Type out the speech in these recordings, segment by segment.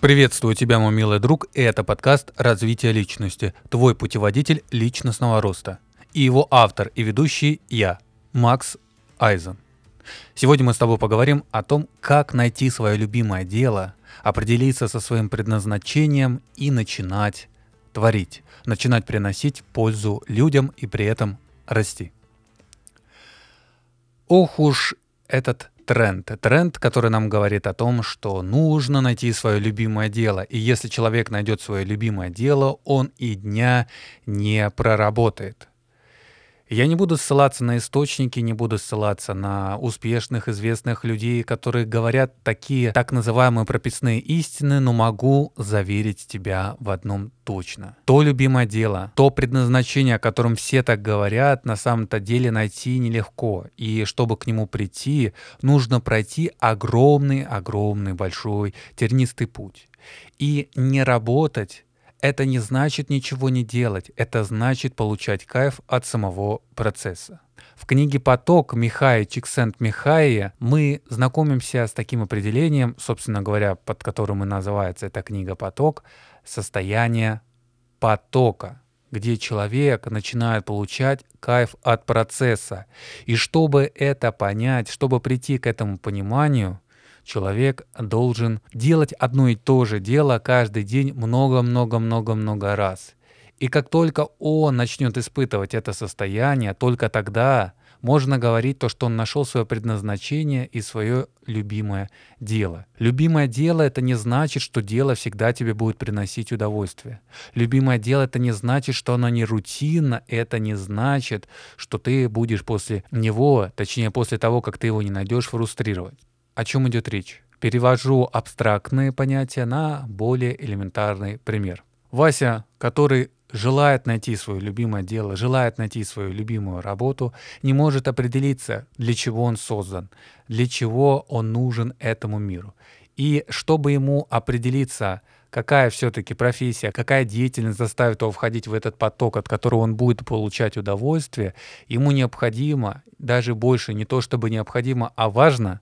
Приветствую тебя, мой милый друг, и это подкаст «Развитие личности», твой путеводитель личностного роста. И его автор и ведущий я, Макс Айзен. Сегодня мы с тобой поговорим о том, как найти свое любимое дело, определиться со своим предназначением и начинать творить, начинать приносить пользу людям и при этом расти. Ох уж этот тренд, который нам говорит о том, что нужно найти свое любимое дело. И если человек найдет свое любимое дело, он и дня не проработает. Я не буду ссылаться на источники, не буду ссылаться на успешных, известных людей, которые говорят такие так называемые прописные истины, но могу заверить тебя в одном точно. То любимое дело, то предназначение, о котором все так говорят, на самом-то деле найти нелегко. И чтобы к нему прийти, нужно пройти огромный, большой, тернистый путь. И не работать — это не значит ничего не делать, это значит получать кайф от самого процесса. В книге «Поток» Михаила Чиксентмихаи мы знакомимся с таким определением, собственно говоря, под которым и называется эта книга «Поток» — состояние потока, где человек начинает получать кайф от процесса. И чтобы это понять, чтобы прийти к этому пониманию, человек должен делать одно и то же дело каждый день много раз. И как только он начнет испытывать это состояние, только тогда можно говорить то, что он нашел свое предназначение и свое любимое дело. Любимое дело — это не значит, что дело всегда тебе будет приносить удовольствие. Любимое дело — это не значит, что оно не рутинно, это не значит, что ты будешь после него, точнее после того, как ты его не найдешь, фрустрировать. О чем идет речь? Перевожу абстрактные понятия на более элементарный пример. Вася, который желает найти свое любимое дело, желает найти свою любимую работу, не может определиться, для чего он создан, для чего он нужен этому миру. И чтобы ему определиться, какая все-таки профессия, какая деятельность заставит его входить в этот поток, от которого он будет получать удовольствие, ему необходимо, даже больше, не то чтобы необходимо, а важно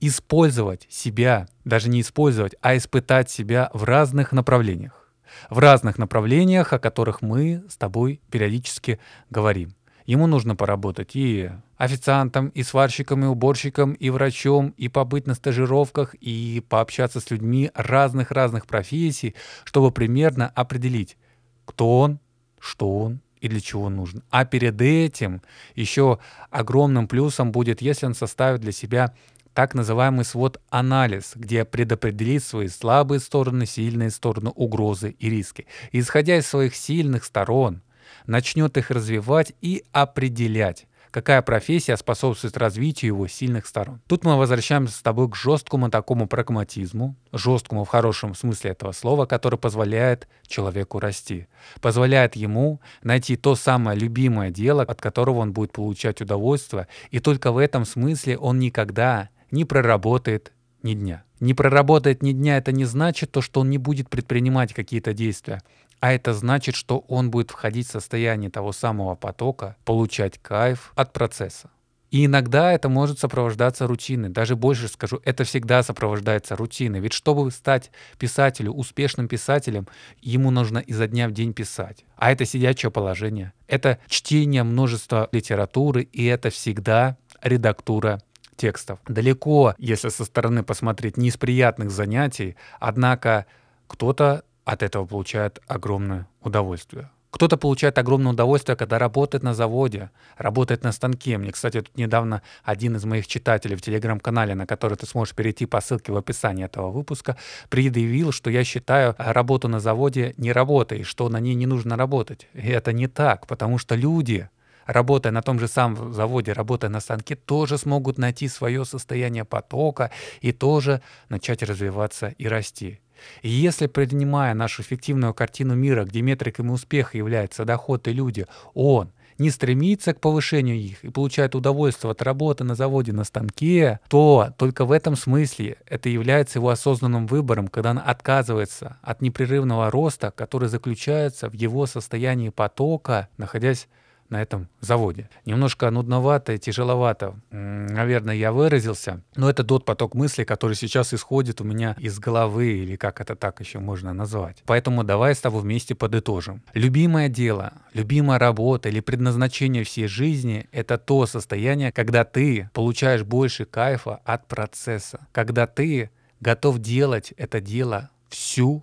использовать себя, даже не использовать, а испытать себя в разных направлениях. О которых мы с тобой периодически говорим. Ему нужно поработать и официантом, и сварщиком, и уборщиком, и врачом, и побыть на стажировках, и пообщаться с людьми разных профессий, чтобы примерно определить, кто он, что он и для чего нужен. А перед этим еще огромным плюсом будет, если он составит для себя так называемый свод-анализ, где предопределит свои слабые стороны, сильные стороны, угрозы и риски. Исходя из своих сильных сторон, начнет их развивать и определять, какая профессия способствует развитию его сильных сторон. Тут мы возвращаемся с тобой к жесткому такому прагматизму, жесткому в хорошем смысле этого слова, который позволяет человеку расти, позволяет ему найти то самое любимое дело, от которого он будет получать удовольствие, и только в этом смысле он никогда не проработает ни дня. Не проработает ни дня — это не значит то, что он не будет предпринимать какие-то действия, а это значит, что он будет входить в состояние того самого потока, получать кайф от процесса. И иногда это может сопровождаться рутиной. Даже больше скажу, это всегда сопровождается рутиной. Ведь чтобы стать писателем, успешным писателем, ему нужно изо дня в день писать. А это сидячее положение. Это чтение множества литературы, и это всегда редактура текстов. Далеко, если со стороны посмотреть, не из приятных занятий, однако кто-то от этого получает огромное удовольствие. Кто-то получает огромное удовольствие, когда работает на заводе, работает на станке. Мне, кстати, тут недавно один из моих читателей в телеграм-канале, на который ты сможешь перейти по ссылке в описании этого выпуска, предъявил, что я считаю работу на заводе не работой, что на ней не нужно работать. И это не так, потому что люди, работая на том же самом заводе, работая на станке, тоже смогут найти свое состояние потока и тоже начать развиваться и расти. И если, принимая нашу фиктивную картину мира, где метриками успеха является доход и люди, он не стремится к повышению их и получает удовольствие от работы на заводе, на станке, то только в этом смысле это является его осознанным выбором, когда он отказывается от непрерывного роста, который заключается в его состоянии потока, находясь на этом заводе. Немножко нудновато, тяжеловато, наверное, я выразился, но это тот поток мыслей, который сейчас исходит у меня из головы, или как это так еще можно назвать. Поэтому давай с тобой вместе подытожим. Любимое дело, любимая работа или предназначение всей жизни — это то состояние, когда ты получаешь больше кайфа от процесса, когда ты готов делать это дело всю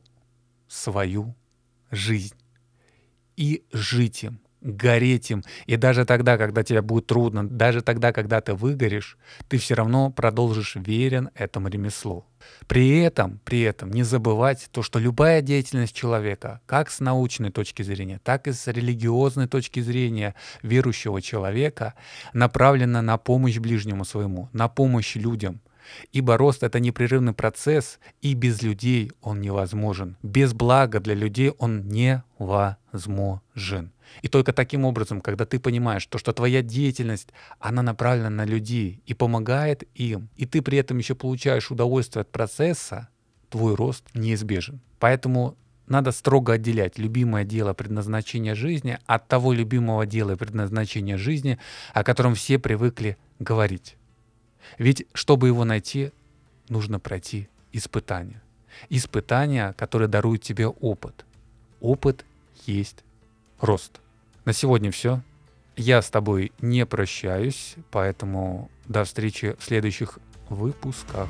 свою жизнь и жить им, гореть им. И даже тогда, когда тебе будет трудно, даже тогда, когда ты выгоришь, ты все равно продолжишь верен этому ремеслу. При этом не забывать то, что любая деятельность человека, как с научной точки зрения, так и с религиозной точки зрения верующего человека, направлена на помощь ближнему своему, на помощь людям. Ибо рост — это непрерывный процесс, и без людей он невозможен. Без блага для людей он невозможен. И только таким образом, когда ты понимаешь, то, что твоя деятельность, она направлена на людей и помогает им, и ты при этом еще получаешь удовольствие от процесса, твой рост неизбежен. Поэтому надо строго отделять любимое дело, предназначение жизни от того любимого дела и предназначения жизни, о котором все привыкли говорить. Ведь, чтобы его найти, нужно пройти испытания. Испытания, которые даруют тебе опыт. Опыт есть рост. На сегодня все. Я с тобой не прощаюсь, поэтому до встречи в следующих выпусках.